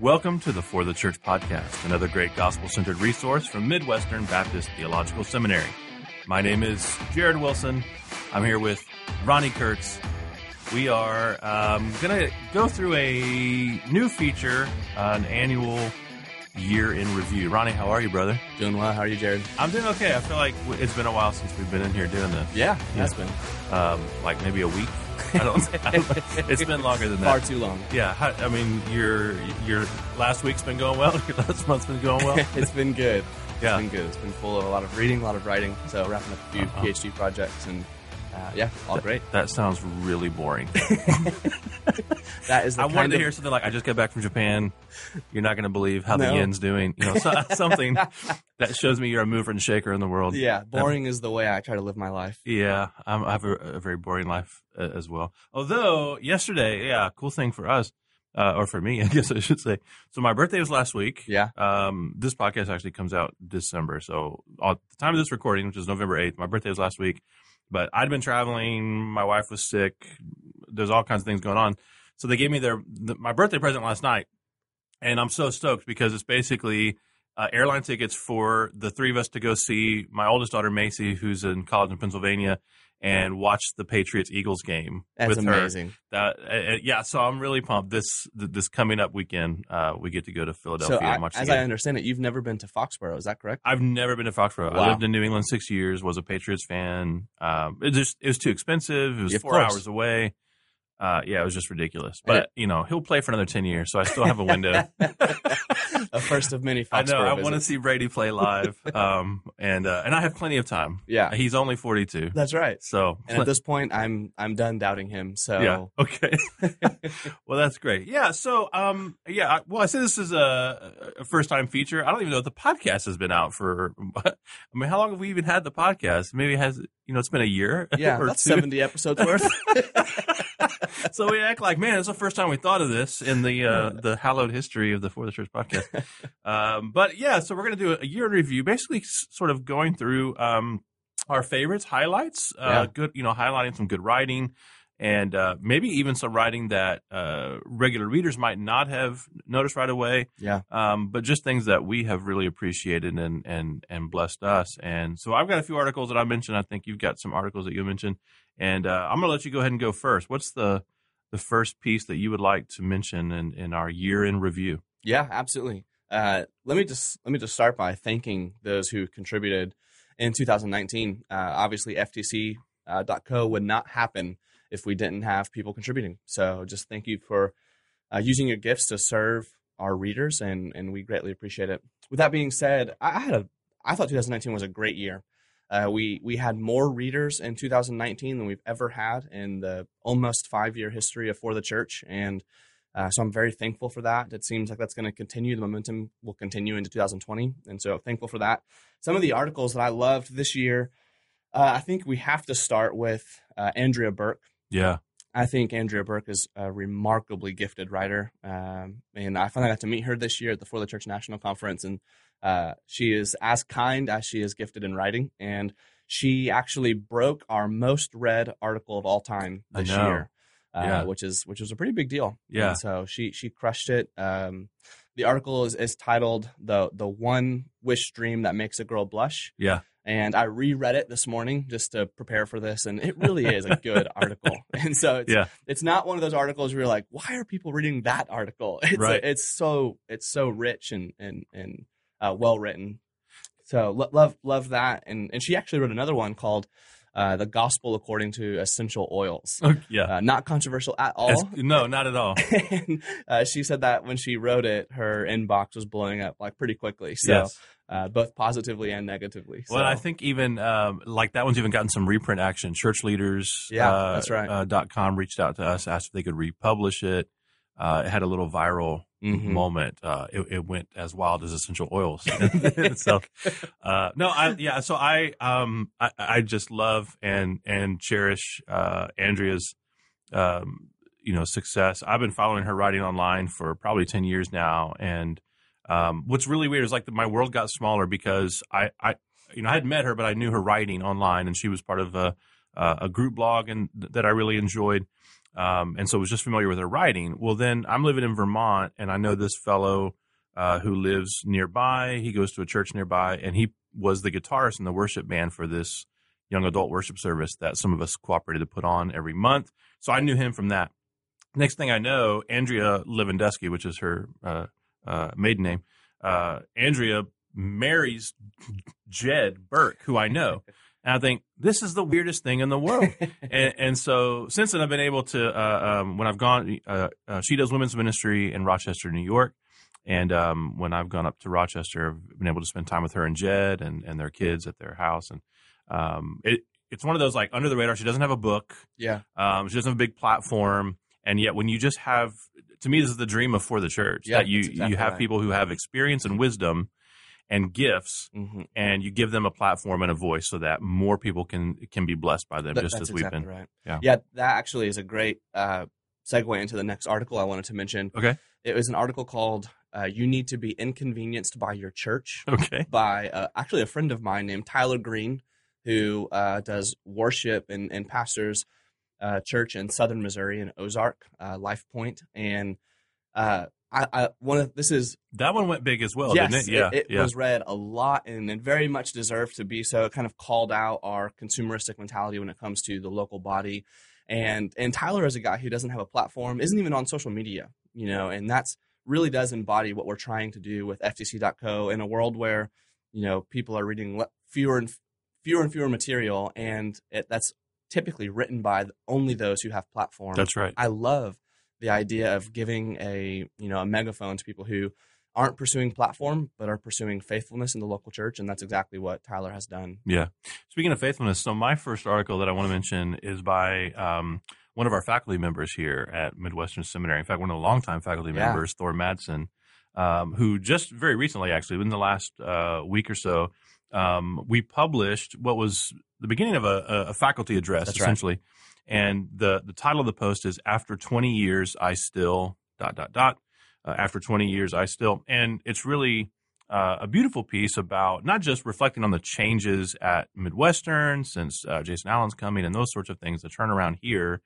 Welcome to the For the Church podcast, another great gospel-centered resource from Midwestern Baptist Theological Seminary. My name is Jared Wilson. I'm here with Ronnie Kurtz. We are going to go through a new feature, an annual year in review. Ronnie, how are you, brother? Doing well. How are you, Jared? I'm doing okay. I feel like it's been a while since we've been in here doing this. Yeah, it's been like maybe a week. I don't know. It's been longer than that. Far too long. Yeah. I mean, your last week's been going well. Your last month's been going well. It's been good. Yeah. It's been good. It's been full of a lot of reading, a lot of writing. So wrapping up a few PhD projects and all great. That sounds really boring. I wanted to hear something like, I just got back from Japan. You're not going to believe how the yen's doing. You know, something that shows me you're a mover and shaker in the world. Yeah, boring is the way I try to live my life. Yeah, I have a very boring life as well. Although yesterday, cool thing for us, or for me, I guess I should say. So my birthday was last week. Yeah. This podcast actually comes out December. So at the time of this recording, which is November 8th, my birthday was last week. But I'd been traveling. My wife was sick. There's all kinds of things going on. So they gave me my birthday present last night. And I'm so stoked because it's basically airline tickets for the three of us to go see my oldest daughter, Macy, who's in college in Pennsylvania, and watch the Patriots-Eagles game with her. That's amazing. So I'm really pumped. This coming up weekend, we get to go to Philadelphia and watch the game. As I understand it, you've never been to Foxborough. Is that correct? I've never been to Foxborough. Wow. I lived in New England 6 years, was a Patriots fan. It was too expensive. It was 4 hours away. It was just ridiculous. But, he'll play for another 10 years, so I still have a window. A first of many Foxborough I know. I want to see Brady play live, and I have plenty of time. Yeah. He's only 42. That's right. So, and at this point, I'm done doubting him. So yeah. Okay. Well, that's great. Yeah. So, I say this is a first time feature. I don't even know if the podcast has been out for. I mean, how long have we even had the podcast? Maybe it has. It's been a year. Yeah, or that's two. 70 episodes worth. So we act like, man, it's the first time we thought of this in the hallowed history of the For the Church podcast. So we're going to do a year in review, basically sort of going through our favorites, highlights, good, highlighting some good writing, and maybe even some writing that regular readers might not have noticed right away. Yeah. But just things that we have really appreciated and blessed us. And so I've got a few articles that I mentioned. I think you've got some articles that you mentioned. And I'm going to let you go ahead and go first. What's the first piece that you would like to mention in our year in review? Yeah, absolutely. Let me just start by thanking those who contributed in 2019. Obviously, FTC.co would not happen if we didn't have people contributing. So just thank you for using your gifts to serve our readers, and we greatly appreciate it. With that being said, I thought 2019 was a great year. We had more readers in 2019 than we've ever had in the almost 5-year history of For the Church. And so I'm very thankful for that. It seems like that's going to continue. The momentum will continue into 2020. And so thankful for that. Some of the articles that I loved this year, I think we have to start with Andrea Burke. Yeah. I think Andrea Burke is a remarkably gifted writer. And I finally got to meet her this year at the For the Church National Conference. And she is as kind as she is gifted in writing. And she actually broke our most read article of all time this year, which is a pretty big deal. Yeah. And so she crushed it. The article is titled The One Wish Dream That Makes a Girl Blush. Yeah. And I reread it this morning just to prepare for this, and it really is a good article. And so it's not one of those articles where you're like, why are people reading that article? It's so rich and well written. So love that. And she actually wrote another one called The Gospel According to Essential Oils. Not controversial at all. No, not at all. And, she said that when she wrote it, her inbox was blowing up like pretty quickly. So. Yes. Both positively and negatively. So. Well, I think even that one's even gotten some reprint action. Churchleaders.com that's right. Reached out to us, asked if they could republish it. It had a little viral moment. It went as wild as essential oils. So, So I just love and cherish Andrea's success. I've been following her writing online for probably 10 years now, and. What's really weird is like my world got smaller because I had met her, but I knew her writing online, and she was part of a group blog that I really enjoyed. And so was just familiar with her writing. Well, then I'm living in Vermont, and I know this fellow who lives nearby. He goes to a church nearby, and he was the guitarist and the worship band for this young adult worship service that some of us cooperated to put on every month. So I knew him from that. Next thing I know, Andrea Lewandusky, which is her maiden name, Andrea marries Jed Burke, who I know. And I think, this is the weirdest thing in the world. And so since then, I've been able to, when I've gone, she does women's ministry in Rochester, New York. And when I've gone up to Rochester, I've been able to spend time with her and Jed and their kids at their house. And it's one of those, like, under the radar. She doesn't have a book. Yeah. She doesn't have a big platform. And yet when you just have, to me, this is the dream of For the Church, yeah, that you have right. people who have experience and wisdom and gifts, mm-hmm. and you give them a platform and a voice so that more people can be blessed by them, just as we've been. Right. Yeah, that actually is a great segue into the next article I wanted to mention. Okay. It was an article called You Need to Be Inconvenienced by Your Church, okay. by actually a friend of mine named Tyler Green, who does worship and pastors church in Southern Missouri in Ozark, Life Point. And that one went big as well, yes, didn't it? Yeah, it was read a lot and very much deserved to be so. It kind of called out our consumeristic mentality when it comes to the local body. And Tyler is a guy who doesn't have a platform, isn't even on social media, and that's really does embody what we're trying to do with FTC.co in a world where, people are reading fewer and fewer material, and that's typically written by only those who have platforms. That's right. I love the idea of giving a megaphone to people who aren't pursuing platform, but are pursuing faithfulness in the local church. And that's exactly what Tyler has done. Yeah. Speaking of faithfulness, so my first article that I want to mention is by one of our faculty members here at Midwestern Seminary. In fact, one of the longtime faculty members, Thor Madsen, who just very recently, actually, in the last week or so, we published what was the beginning of a faculty address, that's essentially. Right. And the title of the post is After 20 Years, I Still, ... After 20 years, I still. And it's really a beautiful piece about not just reflecting on the changes at Midwestern since Jason Allen's coming and those sorts of things, the turnaround here,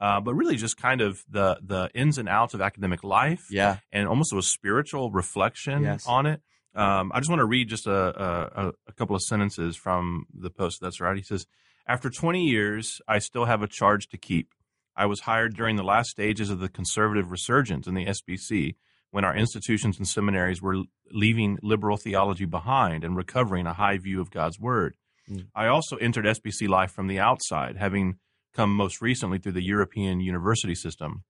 but really just kind of the ins and outs of academic life, yeah. and almost a spiritual reflection yes. on it. I just want to read just a couple of sentences from the post. That's right. He says, "After 20 years, I still have a charge to keep. I was hired during the last stages of the conservative resurgence in the SBC when our institutions and seminaries were leaving liberal theology behind and recovering a high view of God's Word. Mm. I also entered SBC life from the outside, having come most recently through the European university system.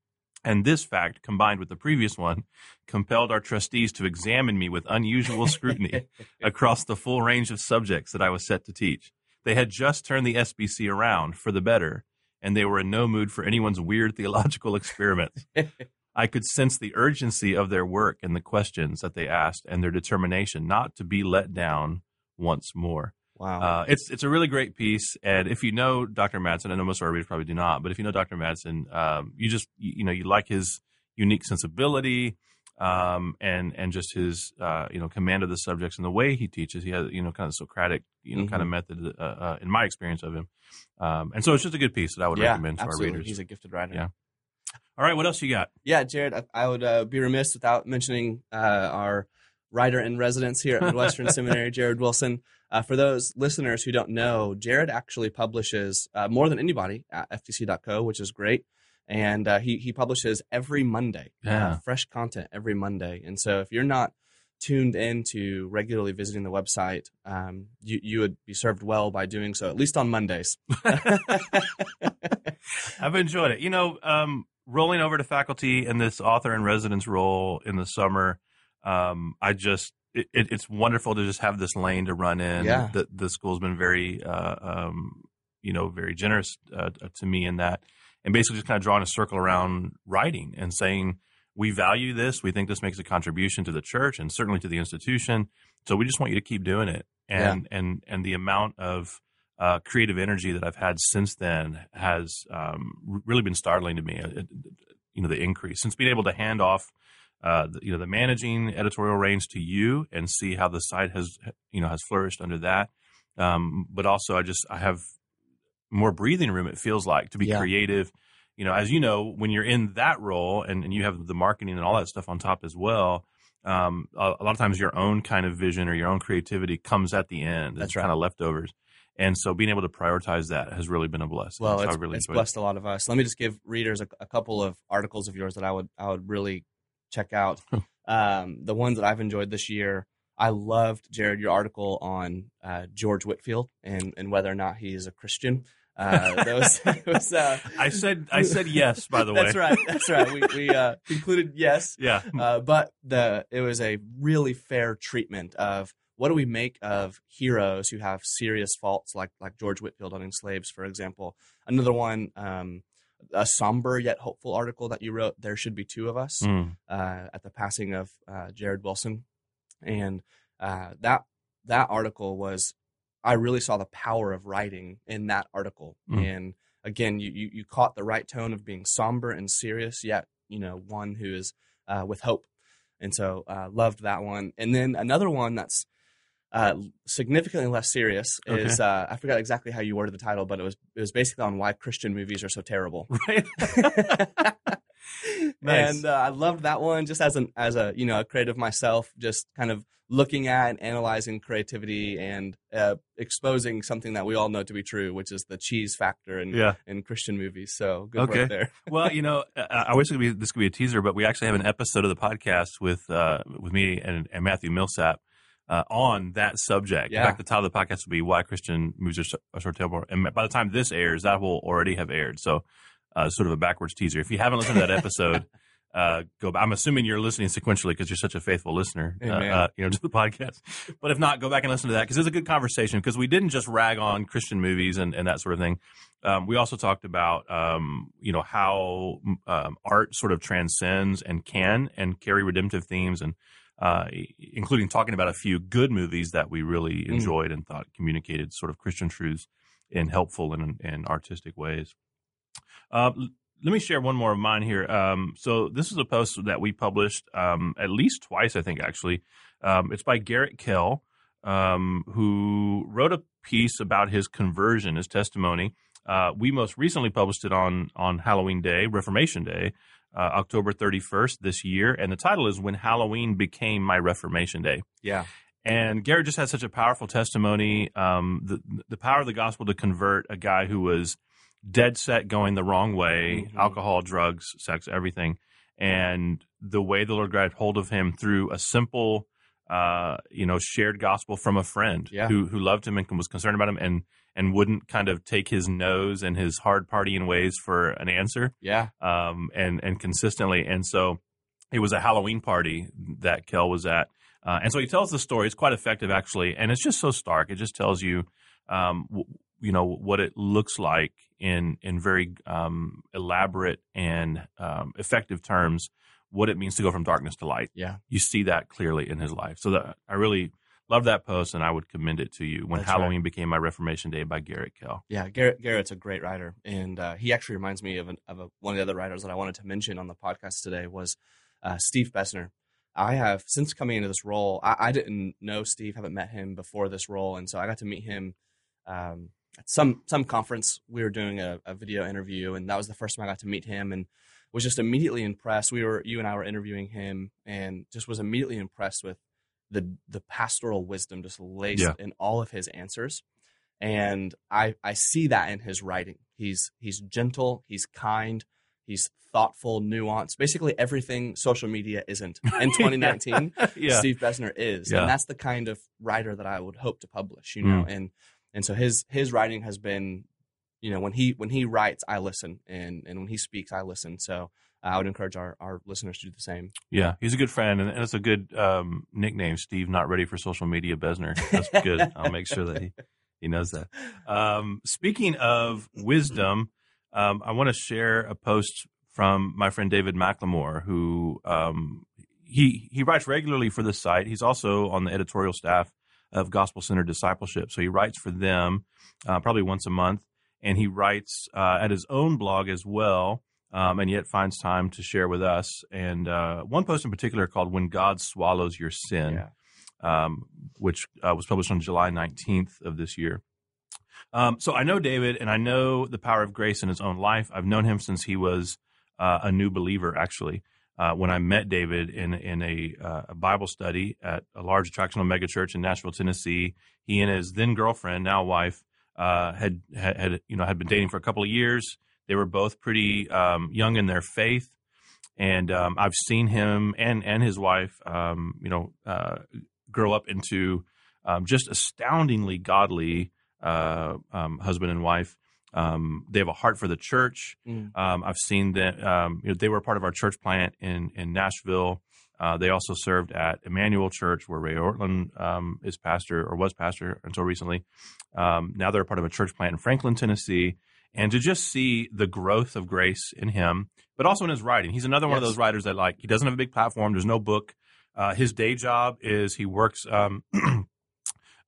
And this fact, combined with the previous one, compelled our trustees to examine me with unusual scrutiny across the full range of subjects that I was set to teach. They had just turned the SBC around for the better, and they were in no mood for anyone's weird theological experiments. I could sense the urgency of their work and the questions that they asked and their determination not to be let down once more." Wow. It's a really great piece. And if you know Dr. Madsen, I know most of our readers probably do not, but if you know Dr. Madsen, you like his unique sensibility, and just his, command of the subjects and the way he teaches. He has, kind of Socratic, mm-hmm. kind of method, in my experience of him. And so it's just a good piece that I would recommend to absolutely. Our readers. He's a gifted writer. Yeah. All right. What else you got? Yeah, Jared, I would be remiss without mentioning, our writer in residence here at Midwestern Seminary, Jared Wilson. For those listeners who don't know, Jared actually publishes more than anybody at FTC.co, which is great. And he publishes every Monday, fresh content every Monday. And so if you're not tuned into regularly visiting the website, you would be served well by doing so, at least on Mondays. I've enjoyed it. Rolling over to faculty in this author-in-residence role in the summer, it's wonderful to just have this lane to run in. Yeah. The school's been very, very generous to me in that. And basically just kind of drawing a circle around writing and saying, we value this. We think this makes a contribution to the church and certainly to the institution. So we just want you to keep doing it. And and the amount of creative energy that I've had since then has really been startling to me, the increase. Since being able to hand off, the managing editorial reins to you and see how the site has flourished under that. But also I have more breathing room, it feels like, to be creative you know, as you know, when you're in that role and you have the marketing and all that stuff on top as well, a lot of times your own kind of vision or your own creativity comes at the end. That's right. Kind of leftovers. And so being able to prioritize that has really been a blessing. Well, so it's blessed a lot of us. Let me just give readers a couple of articles of yours that I would really check out. The ones that I've enjoyed this year. I loved, Jared, your article on George Whitefield and whether or not he is a Christian. I said yes, by the way. That's right. We concluded yes. Yeah. But it was a really fair treatment of what do we make of heroes who have serious faults like George Whitefield on Enslaved, for example. Another one, a somber yet hopeful article that you wrote, There Should Be Two of Us, at the passing of Jared Wilson. And that article was, I really saw the power of writing in that article. And again, you caught the right tone of being somber and serious, yet, you know, one who is with hope. And so loved that one. And then another one that's significantly less serious is, I forgot exactly how you worded the title, but it was basically on why Christian movies are so terrible. Right. Nice. And I loved that one just as a creative myself, just kind of looking at and analyzing creativity and exposing something that we all know to be true, which is the cheese factor in Christian movies. So good work there. Well, you know, I wish this could be a teaser, but we actually have an episode of the podcast with me and Matthew Millsap on that subject. Yeah. In fact, the title of the podcast will be Why Christian Movies are so Terrible. And by the time this airs, that will already have aired. So sort of a backwards teaser. If you haven't listened to that episode, go. I'm assuming you're listening sequentially because you're such a faithful listener, to the podcast. But if not, go back and listen to that because it's a good conversation. Because we didn't just rag on Christian movies and that sort of thing. We also talked about how art sort of transcends and can carry redemptive themes, and including talking about a few good movies that we really enjoyed and thought communicated sort of Christian truths in helpful and artistic ways. Let me share one more of mine here. So this is a post that we published at least twice, I think, actually. It's by Garrett Kell, who wrote a piece about his conversion, his testimony. We most recently published it on Halloween Day, Reformation Day, October 31st this year. And the title is When Halloween Became My Reformation Day. Yeah. And Garrett just had such a powerful testimony, the power of the gospel to convert a guy who was dead set going the wrong way, alcohol, drugs, sex, everything. And the way the Lord grabbed hold of him through a simple, shared gospel from a friend who loved him and was concerned about him and wouldn't kind of take his nose and his hard partying ways for an answer. Yeah. And consistently. And so it was a Halloween party that Kell was at. And so he tells the story. It's quite effective, actually. And it's just so stark. It just tells you, what it looks like in very elaborate and effective terms, what it means to go from darkness to light. Yeah. You see that clearly in his life. So I really love that post, and I would commend it to you. When That's Halloween right. became my Reformation Day by Garrett Kell. Yeah, Garrett's a great writer, and he actually reminds me of one of the other writers that I wanted to mention on the podcast today was Steve Bessner. I have, since coming into this role, I didn't know Steve, haven't met him before this role, and so I got to meet him at some conference. We were doing a video interview, and that was the first time I got to meet him and was just immediately impressed. You and I were interviewing him and just was immediately impressed with the pastoral wisdom just laced in all of his answers. And I see that in his writing. He's gentle, he's kind, he's thoughtful, nuanced, basically everything social media isn't in 2019. Steve Bessner is. Yeah. And that's the kind of writer that I would hope to publish, And so his writing has been, when he writes, I listen, and when he speaks, I listen. So I would encourage our listeners to do the same. Yeah, he's a good friend, and it's a good nickname, Steve, not ready for social media, Bessner. That's good. I'll make sure that he knows that. Speaking of wisdom, I want to share a post from my friend David McLemore, who he writes regularly for the site. He's also on the editorial staff of gospel-centered discipleship. So he writes for them probably once a month, and he writes at his own blog as well, and yet finds time to share with us. And one post in particular called When God Swallows Your Sin, which was published on July 19th of this year. So I know David, and I know the power of grace in his own life. I've known him since he was a new believer, actually. When I met David in a Bible study at a large attractional megachurch in Nashville, Tennessee, he and his then girlfriend, now wife, had been dating for a couple of years. They were both pretty young in their faith, and I've seen him and his wife, grow up into just astoundingly godly husband and wife. They have a heart for the church. I've seen that they were a part of our church plant in Nashville. They also served at Emmanuel Church, where Ray Ortland is pastor or was pastor until recently. Now they're a part of a church plant in Franklin, Tennessee. And to just see the growth of grace in him, but also in his writing. He's another one of those writers that, like, he doesn't have a big platform. There's no book. His day job is he works for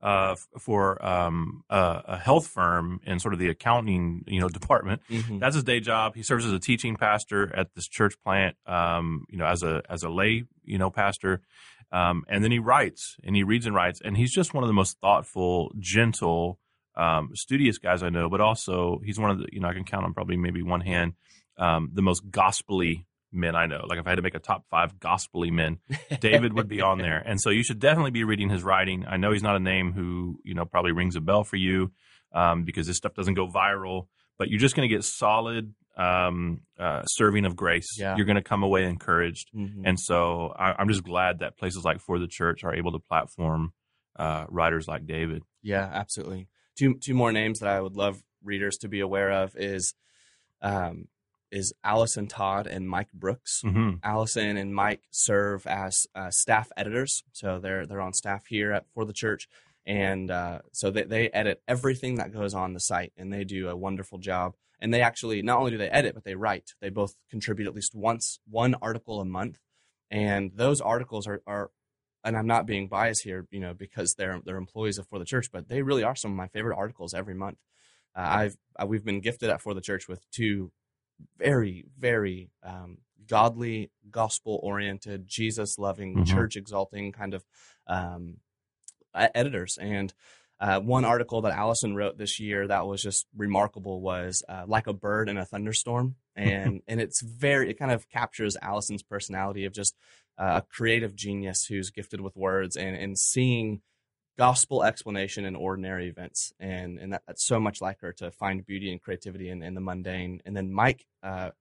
a health firm in sort of the accounting, department. Mm-hmm. That's his day job. He serves as a teaching pastor at this church plant, as a lay, pastor. And then he writes and he reads and writes. And he's just one of the most thoughtful, gentle, studious guys I know, but also he's one of the, I can count on probably maybe one hand, the most gospel-y men I know. Like if I had to make a top 5 gospel-y men, David would be on there. And so you should definitely be reading his writing. I know he's not a name who, probably rings a bell for you, because this stuff doesn't go viral, but you're just going to get solid, serving of grace. Yeah. You're going to come away encouraged. Mm-hmm. And so I'm just glad that places like For the Church are able to platform, writers like David. Yeah, absolutely. Two more names that I would love readers to be aware of is Allison Todd and Mike Brooks. Mm-hmm. Allison and Mike serve as staff editors, so they're on staff here at For the Church, and so they edit everything that goes on the site, and they do a wonderful job. And they actually not only do they edit, but they write. They both contribute at least one article a month, and those articles are. And I'm not being biased here, because they're employees of For the Church, but they really are some of my favorite articles every month. We've been gifted at For the Church with 2 very, very godly, gospel-oriented, Jesus-loving, mm-hmm. church-exalting kind of editors. And one article that Allison wrote this year that was just remarkable was "Like a Bird in a Thunderstorm," and it kind of captures Allison's personality of just a creative genius who's gifted with words and seeing gospel explanation in ordinary events. And that's so much like her, to find beauty and creativity in the mundane. And then Mike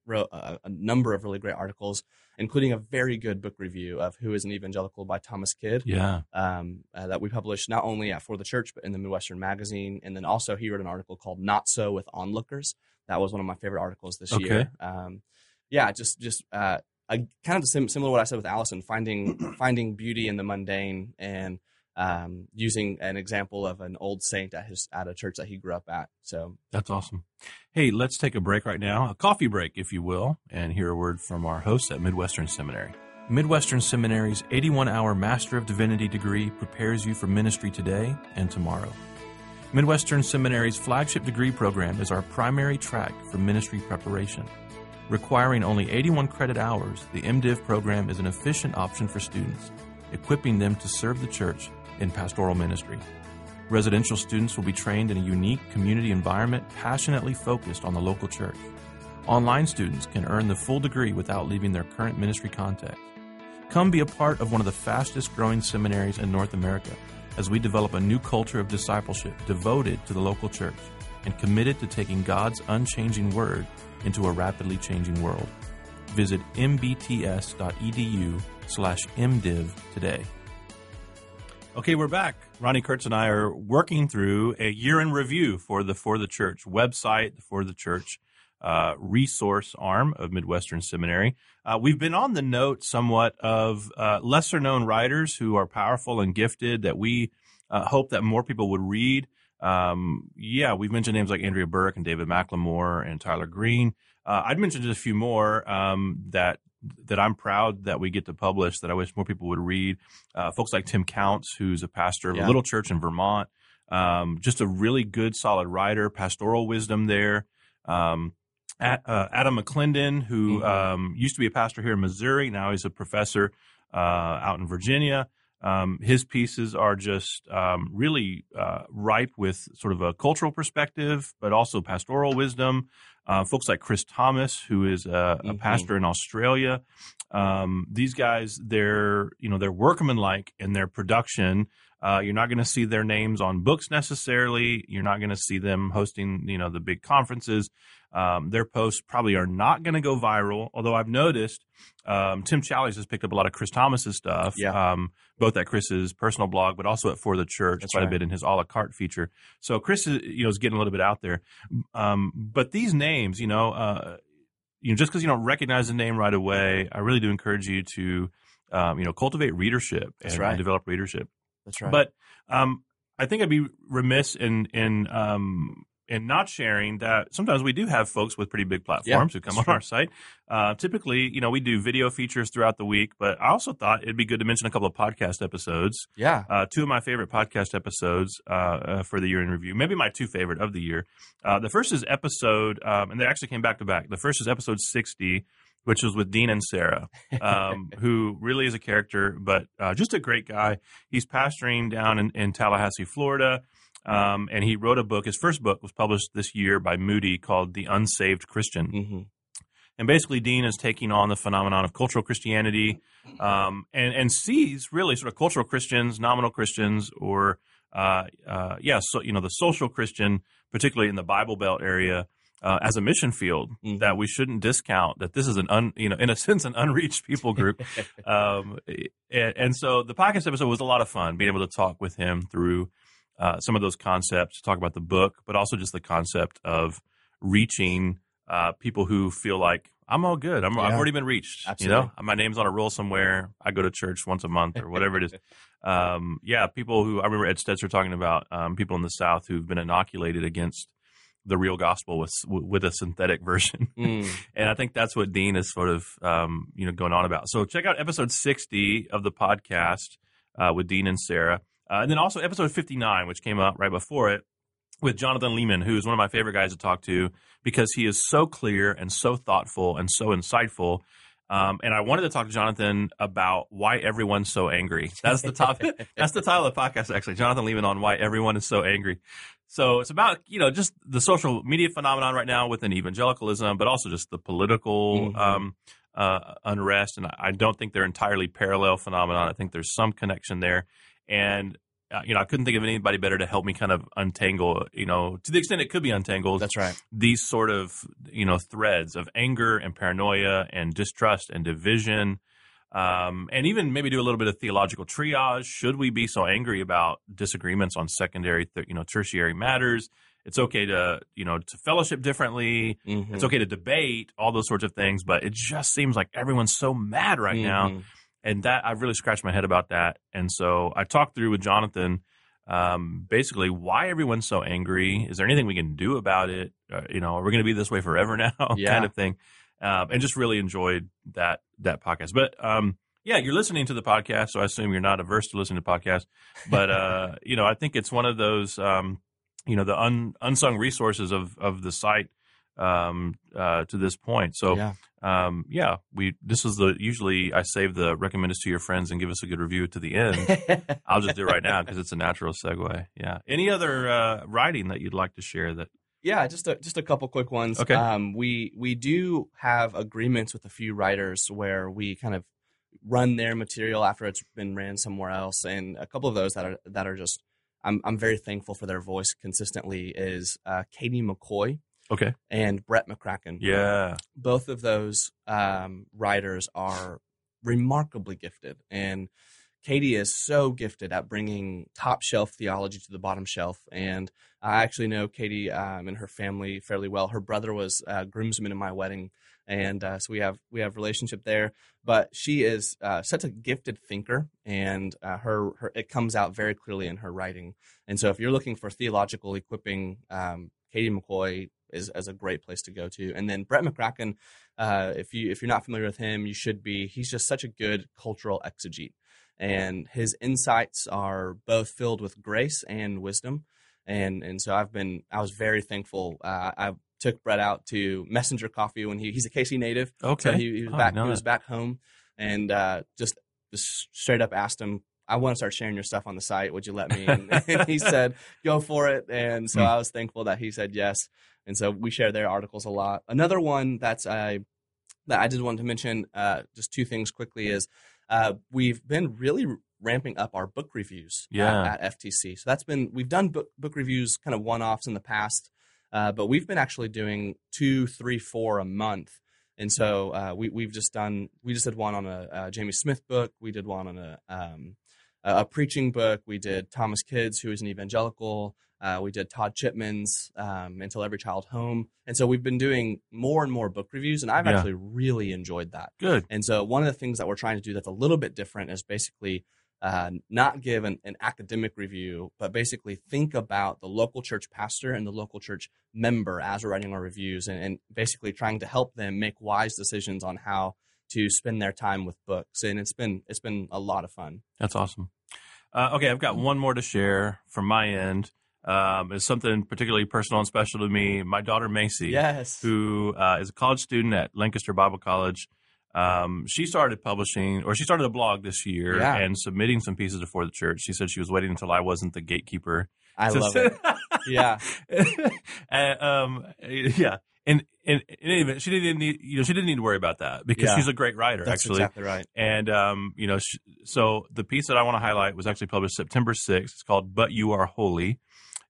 wrote a number of really great articles, including a very good book review of Who is an Evangelical by Thomas Kidd, that we published not only at For the Church, but in the Midwestern Magazine. And then also he wrote an article called Not So with Onlookers. That was one of my favorite articles this year. Kind of similar to what I said with Allison, finding beauty in the mundane, and using an example of an old saint at a church that he grew up at. So that's awesome. Hey, let's take a break right now, a coffee break, if you will, and hear a word from our hosts at Midwestern Seminary. Midwestern Seminary's 81-hour Master of Divinity degree prepares you for ministry today and tomorrow. Midwestern Seminary's flagship degree program is our primary track for ministry preparation. Requiring only 81 credit hours, the MDiv program is an efficient option for students, equipping them to serve the church in pastoral ministry. Residential students will be trained in a unique community environment passionately focused on the local church. Online students can earn the full degree without leaving their current ministry context. Come be a part of one of the fastest growing seminaries in North America as we develop a new culture of discipleship devoted to the local church and committed to taking God's unchanging word into a rapidly changing world. Visit mbts.edu/MDiv today. Okay, we're back. Ronnie Kurtz and I are working through a year in review for the Church website, the For the Church resource arm of Midwestern Seminary. We've been on the note somewhat of lesser known writers who are powerful and gifted that we hope that more people would read. We've mentioned names like Andrea Burke and David McLemore and Tyler Green. I'd mentioned just a few more that I'm proud that we get to publish, that I wish more people would read. Folks like Tim Counts, who's a pastor of a little church in Vermont. Just a really good, solid writer, pastoral wisdom there. Adam McClendon, who used to be a pastor here in Missouri. Now he's a professor out in Virginia. His pieces are just really ripe with sort of a cultural perspective, but also pastoral wisdom. Folks like Chris Thomas, who is a pastor in Australia. These guys, they're workmanlike in their production. You're not going to see their names on books necessarily. You're not going to see them hosting, the big conferences. Their posts probably are not going to go viral, although I've noticed Tim Challies has picked up a lot of Chris Thomas's stuff, both at Chris's personal blog, but also at For the Church. That's quite a bit in his a la carte feature. So Chris is, is getting a little bit out there. But these names, just because you don't recognize the name right away, I really do encourage you to, cultivate readership and develop readership. That's right. But I think I'd be remiss in not sharing that sometimes we do have folks with pretty big platforms who come on our site. Typically, we do video features throughout the week, but I also thought it'd be good to mention a couple of podcast episodes. Yeah. Two of my favorite podcast episodes for the year in review, maybe my two favorite of the year. The first is episode, and they actually came back to back. The first is episode 60, which was with Dean Inserra, who really is a character, but just a great guy. He's pastoring down in Tallahassee, Florida. And he wrote a book. His first book was published this year by Moody called The Unsaved Christian. Mm-hmm. And basically, Dean is taking on the phenomenon of cultural Christianity and sees really sort of cultural Christians, nominal Christians, or, the social Christian, particularly in the Bible Belt area, as a mission field that we shouldn't discount, that this is an unreached people group. And so the podcast episode was a lot of fun, being able to talk with him through some of those concepts, talk about the book, but also just the concept of reaching people who feel like I'm all good. I've already been reached. Absolutely. My name's on a roll somewhere. I go to church once a month or whatever it is. People who I remember Ed Stetzer talking about people in the South who've been inoculated against the real gospel with a synthetic version. And I think that's what Dean is sort of, going on about. So check out episode 60 of the podcast with Dean Inserra. And then also episode 59, which came out right before it, with Jonathan Lehman, who is one of my favorite guys to talk to because he is so clear and so thoughtful and so insightful. And I wanted to talk to Jonathan about why everyone's so angry. That's the topic. That's the title of the podcast, actually. Jonathan Lehman on why everyone is so angry. So it's about, just the social media phenomenon right now within evangelicalism, but also just the political unrest. And I don't think they're entirely parallel phenomenon. I think there's some connection there. And, I couldn't think of anybody better to help me kind of untangle, to the extent it could be untangled. That's right. These sort of, threads of anger and paranoia and distrust and division, and even maybe do a little bit of theological triage. Should we be so angry about disagreements on secondary, tertiary matters? It's okay to, to fellowship differently. Mm-hmm. It's okay to debate, all those sorts of things. But it just seems like everyone's so mad right now. And that I've really scratched my head about that. And so I talked through with Jonathan basically why everyone's so angry. Is there anything we can do about it? Are we going to be this way forever now? Kind of thing. And just really enjoyed that podcast. But you're listening to the podcast, so I assume you're not averse to listening to podcasts. But I think it's one of those the unsung resources of the site to this point. So this is usually I save the recommend us to your friends and give us a good review to the end. I'll just do it right now because it's a natural segue. Yeah. Any other writing that you'd like to share that? Yeah, just a couple quick ones. Okay. We do have agreements with a few writers where we kind of run their material after it's been ran somewhere else, and a couple of those that are just I'm very thankful for their voice consistently is Katie McCoy. Okay. And Brett McCracken. Yeah. Both of those writers are remarkably gifted. And Katie is so gifted at bringing top shelf theology to the bottom shelf. And I actually know Katie and her family fairly well. Her brother was a groomsman in my wedding. And so we have relationship there. But she is such a gifted thinker, and her it comes out very clearly in her writing. And so if you're looking for theological equipping, Katie McCoy is a great place to go to. And then Brett McCracken, if you're not familiar with him, you should be. He's just such a good cultural exegete. And his insights are both filled with grace and wisdom. And so I was very thankful. I took Brett out to Messenger Coffee when he's a KC native. Okay. So he was back home and just straight up asked him, I want to start sharing your stuff on the site. Would you let me? And he said, go for it. And so I was thankful that he said yes. And so we share their articles a lot. Another one that I did want to mention, just two things quickly, is we've been really ramping up our book reviews at FTC. So that's been, we've done book reviews kind of one-offs in the past, but we've been actually doing 2, 3, 4 a month. And so we just did one on a Jamie Smith book. We did one on a preaching book. We did Thomas Kidd's, who is an evangelical. We did Todd Chipman's Until Every Child Home. And so we've been doing more and more book reviews, and I've actually really enjoyed that. Good. And so one of the things that we're trying to do that's a little bit different is basically not give an academic review, but basically think about the local church pastor and the local church member as we're writing our reviews, and basically trying to help them make wise decisions on how to spend their time with books. And it's been a lot of fun. That's awesome. Okay, I've got one more to share from my end. It's something particularly personal and special to me. My daughter, Macy, who is a college student at Lancaster Bible College, she started a blog this year and submitting some pieces for the church. She said she was waiting until I wasn't the gatekeeper. I love it. Yeah. Yeah. And in any event, she didn't need to worry about that because she's a great writer. That's actually exactly right. And so the piece that I want to highlight was actually published September 6th. It's called "But You Are Holy,"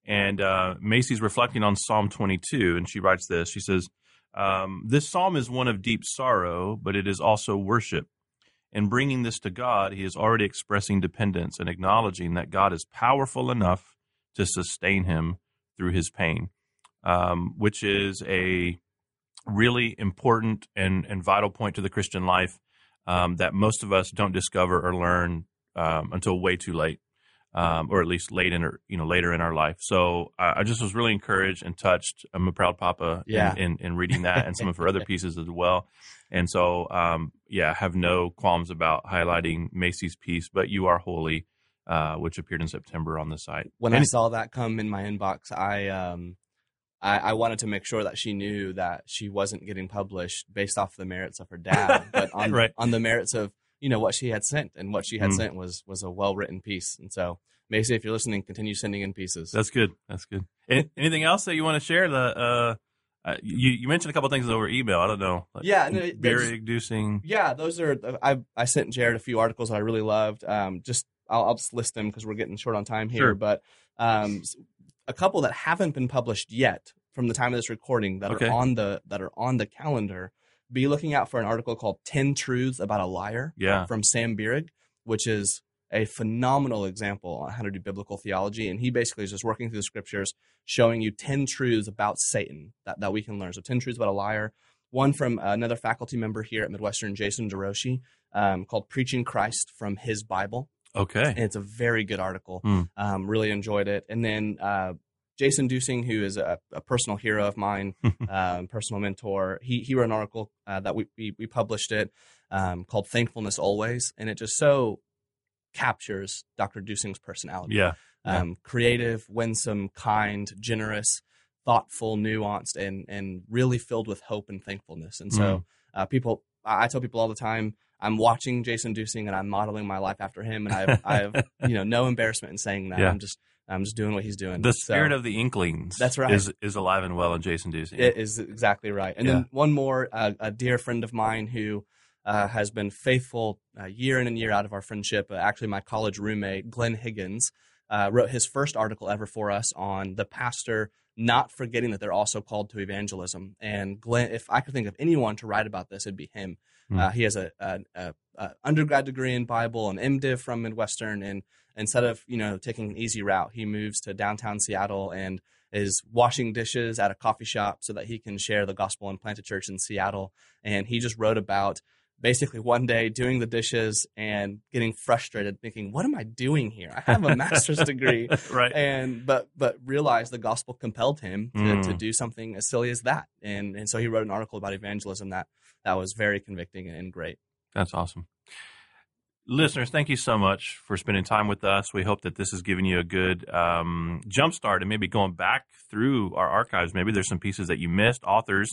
and Macy's reflecting on Psalm 22, and she writes this. She says, "This psalm is one of deep sorrow, but it is also worship. In bringing this to God, he is already expressing dependence and acknowledging that God is powerful enough to sustain him through his pain." Which is a really important and vital point to the Christian life that most of us don't discover or learn until way too late, or at least later in our life. So I just was really encouraged and touched. I'm a proud papa in reading that and some of her other pieces as well. And so, I have no qualms about highlighting Macy's piece, "But You Are Holy," which appeared in September on the site. When I saw that come in my inbox, I wanted to make sure that she knew that she wasn't getting published based off the merits of her dad, but on the merits of, what she had sent, and what she had sent was a well-written piece. And so, Macy, if you're listening, continue sending in pieces. That's good. That's good. Anything else that you want to share? You mentioned a couple of things over email. I don't know. Inducing. Yeah, those are, I sent Jared a few articles that I really loved. I'll just list them because we're getting short on time here, but a couple that haven't been published yet from the time of this recording that are on the calendar. Be looking out for an article called 10 Truths About a Liar from Sam Bierig, which is a phenomenal example on how to do biblical theology. And he basically is just working through the scriptures, showing you 10 truths about Satan that we can learn. So 10 Truths About a Liar. One from another faculty member here at Midwestern, Jason Dusing, called Preaching Christ from His Bible. Okay. And it's a very good article. Really enjoyed it. And then Jason Dusing, who is a personal hero of mine, personal mentor, he wrote an article that we published it called Thankfulness Always. And it just so captures Dr. Dusing's personality. Creative, winsome, kind, generous, thoughtful, nuanced, and really filled with hope and thankfulness. And so I tell people all the time, I'm watching Jason Dusing and I'm modeling my life after him, and I have no embarrassment in saying that. I'm just doing what he's doing. The spirit of the Inklings, that's right, is alive and well in Jason Dusing. It is exactly right. And then one more, a dear friend of mine who has been faithful year in and year out of our friendship. Actually, my college roommate, Glenn Higgins, wrote his first article ever for us on the pastor not forgetting that they're also called to evangelism. And Glenn, if I could think of anyone to write about this, it'd be him. He has a undergrad degree in Bible, an MDiv from Midwestern, and instead of taking an easy route, he moves to downtown Seattle and is washing dishes at a coffee shop so that he can share the gospel and plant a church in Seattle. And he just wrote about basically one day doing the dishes and getting frustrated, thinking, what am I doing here? I have a master's degree. Right. But realized the gospel compelled him to do something as silly as that. And so he wrote an article about evangelism that was very convicting and great. That's awesome. Listeners, thank you so much for spending time with us. We hope that this has given you a good jumpstart and maybe going back through our archives. Maybe there's some pieces that you missed, authors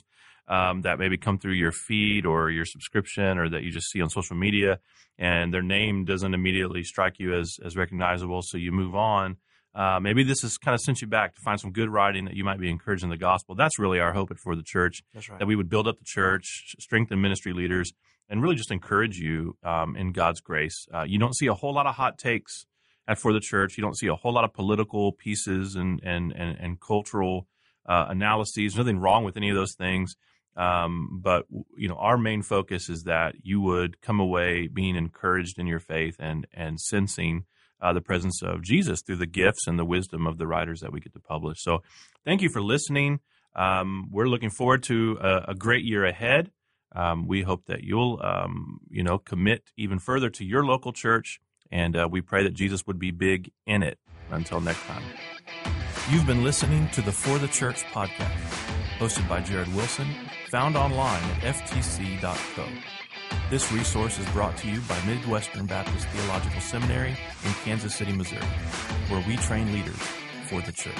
that maybe come through your feed or your subscription or that you just see on social media, and their name doesn't immediately strike you as recognizable, so you move on. Maybe this has kind of sent you back to find some good writing that you might be encouraging the gospel. That's really our hope at For the Church, that's right, that we would build up the church, strengthen ministry leaders, and really just encourage you in God's grace. You don't see a whole lot of hot takes at For the Church. You don't see a whole lot of political pieces and cultural analyses. There's nothing wrong with any of those things. But you know, our main focus is that you would come away being encouraged in your faith and sensing the presence of Jesus through the gifts and the wisdom of the writers that we get to publish. So thank you for listening. We're looking forward to a great year ahead. We hope that you'll, commit even further to your local church, and we pray that Jesus would be big in it. Until next time. You've been listening to the For the Church podcast, hosted by Jared Wilson, found online at FTC.co. This resource is brought to you by Midwestern Baptist Theological Seminary in Kansas City, Missouri, where we train leaders for the church.